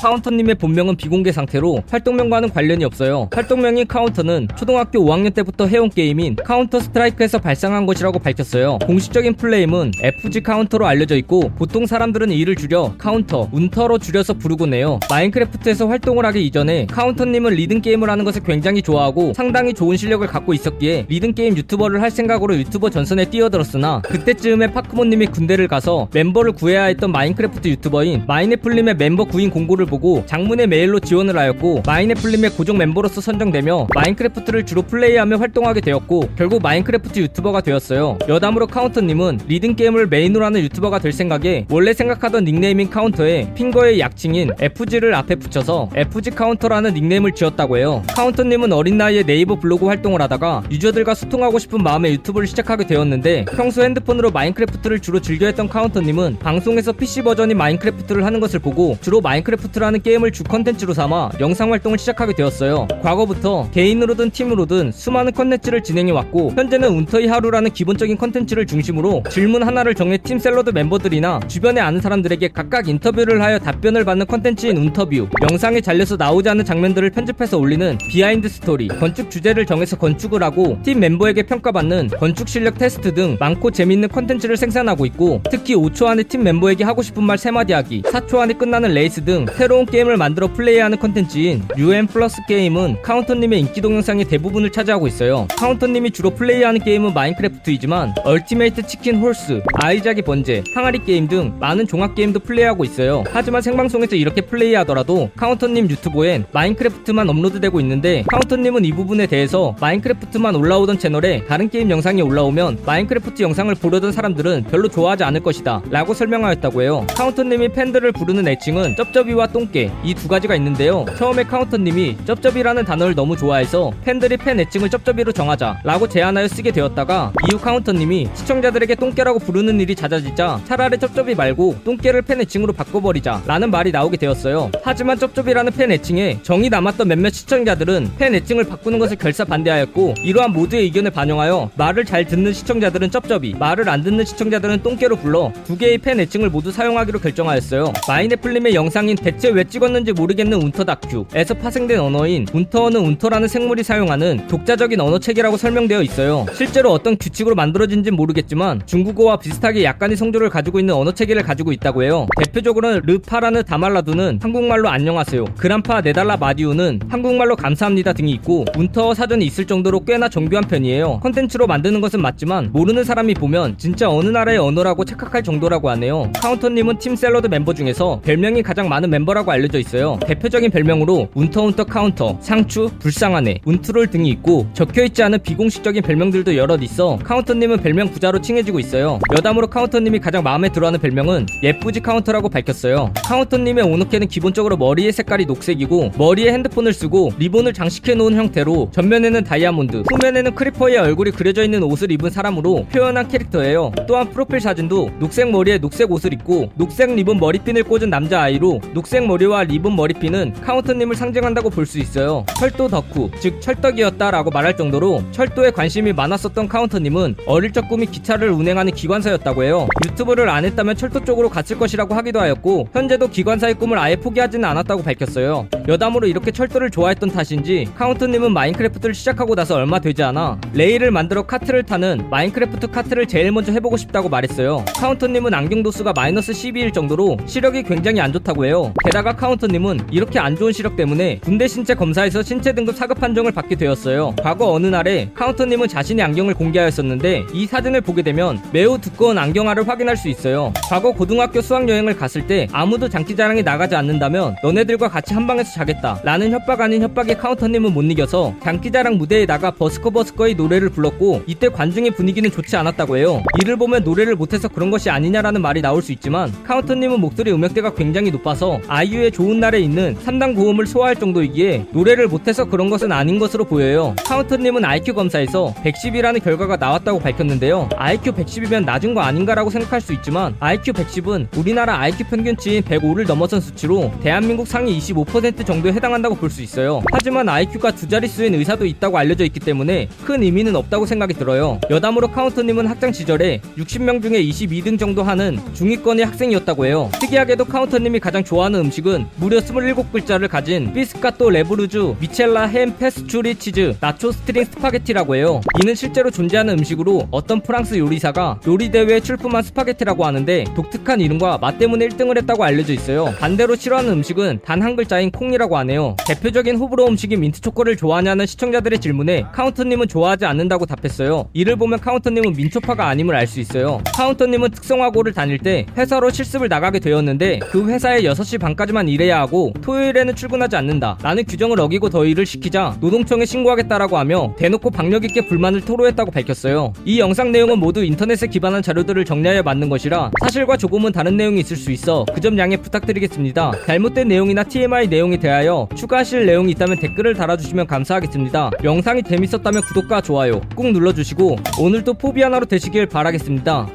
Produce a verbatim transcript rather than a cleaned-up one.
카운터님의 본명은 비공개 상태로 활동명과는 관련이 없어요. 활동명인 카운터는 초등학교 오 학년 때부터 해온 게임인 카운터 스트라이크에서 발생한 것이라고 밝혔어요. 공식적인 플레임은 에프지 카운터로 알려져 있고 보통 사람들은 이를 줄여 카운터, 운터로 줄여서 부르곤 해요. 마인크래프트에서 활동을 하기 이전에 카운터님은 리듬게임을 하는 것을 굉장히 좋아하고 상당히 좋은 실력을 갖고 있었기에 리듬게임 유튜버를 할 생각으로 유튜버 전선에 뛰어들었으나 그때쯤에 파크몬님이 군대를 가서 멤버를 구해야 했던 마인크래프트 유튜버인 마인애플님의 멤버 구인 공고를 보고 장문의 메일로 지원을 하였고 마인애플님의 고정 멤버로서 선정되며 마인크래프트를 주로 플레이하며 활동하게 되었고 결국 마인크래프트 유튜버가 되었어요. 여담으로 카운터님은 리듬게임을 메인으로 하는 유튜버가 될 생각에 원래 생각하던 닉네임인 카운터에 핑거의 약칭인 에프지를 앞에 붙여서 에프지 카운터라는 닉네임을 지었다고 해요. 카운터님은 어린 나이에 네이버 블로그 활동을 하다가 유저들과 소통하고 싶은 마음에 유튜브를 시작하게 되었는데 평소 핸드폰으로 마인크래프트를 주로 즐겨했던 카운터님은 방송에서 피씨 버전인 마인크래프트를 하는 것을 보고 주로 마인크래프트라는 게임을 주 컨텐츠로 삼아 영상 활동을 시작하게 되었어요. 과거부터 개인으로든 팀으로든 수많은 컨텐츠를 진행해왔고 현재는 운터의 하루라는 기본적인 컨텐츠를 중심으로 질문 하나를 정해 팀 샐러드 멤버들이나 주변에 아는 사람들에게 각각 인터뷰를 하여 답변을 받는 컨텐츠인 운터뷰, 영상에 잘려서 나오지 않은 장면들을 편집해서 올리는 비하인드 스토리, 건축 주제를 정해서 건축을 하고 팀 멤버에게 평가받는 건축 실력 테스트 등 많고 재밌는 컨텐츠를 생산하고 있고 특히 오 초 안에 팀 멤버에게 하고 싶은 말 세 마디 하기, 사 초 안에 끝나는 레이스 등 새로운 게임을 만들어 플레이하는 컨텐츠인 유엔 플러스 게임은 카운터님의 인기 동영상의 대부분을 차지하고 있어요. 카운터님이 주로 플레이하는 게임은 마인크래프트이지만 얼티메이트 치킨 홀스, 아이작의 번제, 항아리 게임 등 많은 종합 게임도 플레이하고 있어요. 하지만 생방송에서 이렇게 플레이하더라도 카운터님 유튜브엔 마인크래프트만 업로드되고 있는데 카운터님은 이 부분에 대해서 마인크래프트만 올라오던 채널에 다른 게임 영상이 올라오면 마인크래프트 영상을 보려던 사람들은 별로 좋아하지 않을 것이다 라고 설명하였다고 해요. 카운터님이 팬들을 부르는 애칭은 쩝쩝이와 똥개 이 두 가지가 있는데요. 처음에 카운터님이 쩝쩝이라는 단어를 너무 좋아해서 팬들이 팬 애칭을 쩝쩝이로 정하자 라고 제안하여 쓰게 되었다가 이후 카운터님이 시청자들에게 똥개라고 부르는 일이 잦아지자 차라리 쩝쩝이 말고 똥개를 팬 애칭으로 바꿔버리자 라는 말이 나오게 되었어요. 하지만 쩝쩝이라는 팬 애칭에 정이 남았던 몇몇 시청자들은 팬 애칭을 바꾸는 것을 결사반대하였고 이러한 모두의 의견을 반영하여 말을 잘 듣는 시청자들은 쩝쩝이, 말을 안 듣는 시청자들은 똥개로 불러 두 개의 팬 애칭을 모두 사용하기로 결정하였어요. 마인애플님의 영상인 대체 왜 찍었는지 모르겠는 운터 다큐에서 파생된 언어인 운터어는 운터라는 생물이 사용하는 독자적인 언어체계라고 설명되어 있어요. 실제로 어떤 규칙으로 만들어진진 모르겠지만 중국어와 비슷하게 약간의 성조를 가지고 있는 언어체계를 가지고 있다고 해요. 대표적으로는 르파라는 다말라두는 한국말로 안녕하세요, 그란파 네달라 마디우는 한국말로 감사합니다 등이 있고 운터어 사전이 있을 정도로 꽤나 정교한 편이에요. 컨텐츠로 만드는 것은 맞지만 모르는 사람이 보면 진짜 어느 나라의 언어라고 착각할 정도라고 하네요. 카운터님은 팀 샐러드 멤버 중에서 별명이 가장 많은 멤버라고 알려져 있어요. 대표적인 별명으로 운터운터 카운터, 상추, 불쌍하네, 운트롤 등이 있고 적혀있지 않은 비공식적인 별명들도 여럿 있어 카운터님은 별명 부자로 칭해지고 있어요. 여담으로 카운터님이 가장 마음에 들어하는 별명은 예쁘지 카운터라고 밝혔어요. 카운터님의 온어케는 기본적으로 머리의 색깔이 녹색이고 머리에 핸드폰을 쓰고 리본을 장식해놓은 형태로 전면에는 다이아몬드, 후면에는 크리퍼의 얼굴이 그려져 있는 옷을 입은 사람으로 표현한 캐릭터예요. 또한 프로필 사진도 녹색 머리에 녹색 옷을 입고 녹색 리본 머리핀을 꽂은 남자아이로 녹색 머리와 리본 머리핀은 카운터님을 상징한다고 볼 수 있어요. 철도 덕후, 즉 철덕이었다 라고 말할 정도로 철도에 관심이 많았었던 카운터님은 어릴 적 꿈이 기차를 운행하는 기관사였다고 해요. 유튜브를 안 했다면 철도 쪽으로 갔을 것이라고 하기도 하였고 현재도 기관사의 꿈을 아예 포기하지는 않았다고 밝혔어요. 여담으로 이렇게 철도를 좋아했던 탓인지 카운터님은 마인크래프트를 시작하고 나서 얼마 되지 않아 레일을 만들어 카트를 타는 마인크래프트 카트를 제일 먼저 해보고 싶다고 말했어요. 카운터님은 안경도수가 마이너스 십이일 정도로 시력이 굉장히 안 좋다고 해요. 게다가 카운터님은 이렇게 안 좋은 시력 때문에 군대 신체 검사에서 신체 등급 사급 판정을 받게 되었어요. 과거 어느 날에 카운터님은 자신의 안경을 공개하였었는데 이 사진을 보게 되면 매우 두꺼운 안경알을 확인할 수 있어요. 과거 고등학교 수학여행을 갔을 때 아무도 장기자랑에 나가지 않는다면 너네들과 같이 한 방에서 자겠다 라는 협박 아닌 협박에 카운터님은 못 이겨서 장기자랑 무대에 나가 버스커버스커의 노래를 불렀고 이때 관중의 분위기는 좋지 않았다고 해요. 이를 보면 노래를 못해서 그런 것이 아니냐라는 말이 나올 수 있지만 카운터님은 목소리 음역대가 굉장히 높아서 아이유의 좋은 날에 있는 삼단 고음을 소화할 정도이기에 노래를 못해서 그런 것은 아닌 것으로 보여요. 카운터님은 아이큐 검사에서 백십이라는 결과가 나왔다고 밝혔는데요. 아이큐 백십이면 낮은 거 아닌가라고 생각할 수 있지만 아이큐 백십은 우리나라 아이큐 평균치인 백오를 넘어선 수치로 대한민국 상위 이십오 퍼센트 정도에 해당한다고 볼 수 있어요. 하지만 아이큐가 두 자릿수인 의사도 있다고 알려져 있기 때문에 큰 의미는 없다고 생각이 들어요. 여담으로 카운터님은 학창 시절에 육십 명 중에 이십이 등 정도 하는 중위권의 학생이었다고 해요. 특이하게도 카운터님이 가장 좋아하는 음식은 무려 스물일곱 글자를 가진 피스카토 레브루주 미첼라 햄 페스츄리 치즈 나초 스트링 스파게티라고 해요. 이는 실제로 존재하는 음식으로 어떤 프랑스 요리사가 요리 대회에 출품한 스파게티라고 하는데 독특한 이름과 맛 때문에 일 등을 했다고 알려져 있어요. 반대로 싫어하는 음식은 단 한 글자인 콩이라고 하네요. 대표적인 호불호 음식인 민트초코를 좋아하냐는 시청자들의 질문에 카운터님은 좋아하지 않는다고 답했어요. 이를 보면 카운터님은 민초파가 아님을 알 수 있어요. 카운터님은 특성화고를 다닐 때 회사로 실습을 나가게 되었는데 그 회사에 여섯 시 반까지만 일해야 하고 토요일에는 출근하지 않는다 라는 규정을 어기고 더 일을 시키자 노동청에 신고하겠다라고 하며 대놓고 박력 있게 불만을 토로했다고 밝혔어요. 이 영상 내용은 모두 인터넷에 기반한 자료들을 정리하여 만든 것이라 사실과 조금은 다른 내용이 있을 수 있어 그 점 양해 부탁드리겠습니다. 잘못된 내용이나 티엠아이 내용에 대하여 추가하실 내용이 있다면 댓글을 달아주시면 감사하겠습니다. 영상이 재밌었다면 구독과 좋아요 꾹 눌러주시고 오늘도 포비아나로 되시길 바라겠습니다.